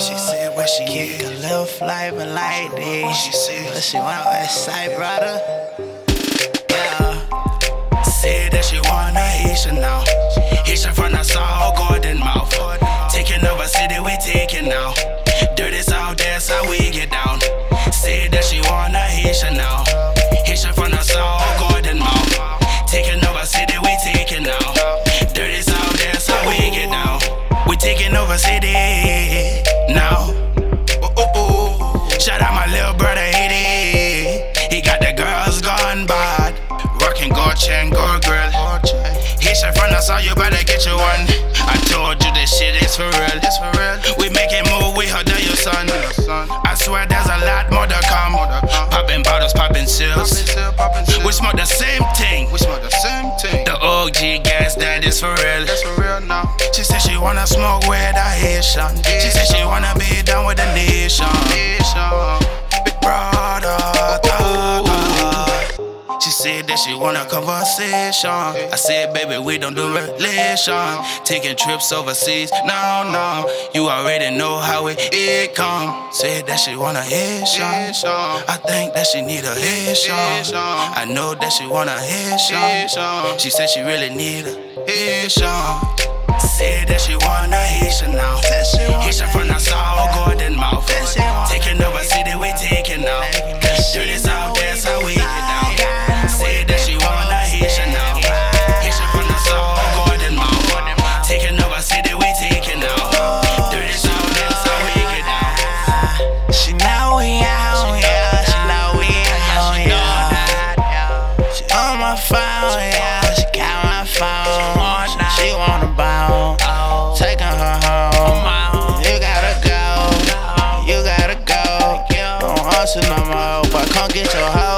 What she said, what she get. Can live life and like this. She said, what she want outside, brother. Yeah. Said that she want a Haitian now. Haitian from the South, golden mouth. Taking over city, we taking now. Dirty South, that's how we get down. Said that she want a Haitian now. Haitian from the South, golden mouth. Taking over city, we taking now. Dirty South, that's how we get down. We taking over city. Now, shout out my little brother Haiti. He got the girls gone bad. Rockin' gold chain, gold grill. Haitian from the South, you better get you one. I told you this shit is for real. We make it move, we huddle you, son. I swear there's a lot more to come. Poppin' bottles, poppin' seals. We smoke the same thing. The OG gas, that is for real. She said she wanna smoke with a Haitian. She said she wanna be down with the nation. Big brother, she said that she want a conversation. I said, baby, we don't do relation. Taking trips overseas, no. You already know how it come. Said that she want a Haitian. I think that she need a Haitian. I know that she want a Haitian. She said she really need a Haitian. Said that she want a Haitian now. Haitian from the South, golden mouth. Taking over city, we taking now. Dirty South, that's how we get down. Said that she want a Haitian now. Haitian from the South, golden mouth. Taking over city, we taking now. Dirty South, that's how we get down. She now we out, yeah. She now we out, yeah. She on my phone, yeah. She got my phone. She wanna bow, taking her home. You gotta go, don't hustle no more, but come get your hoe.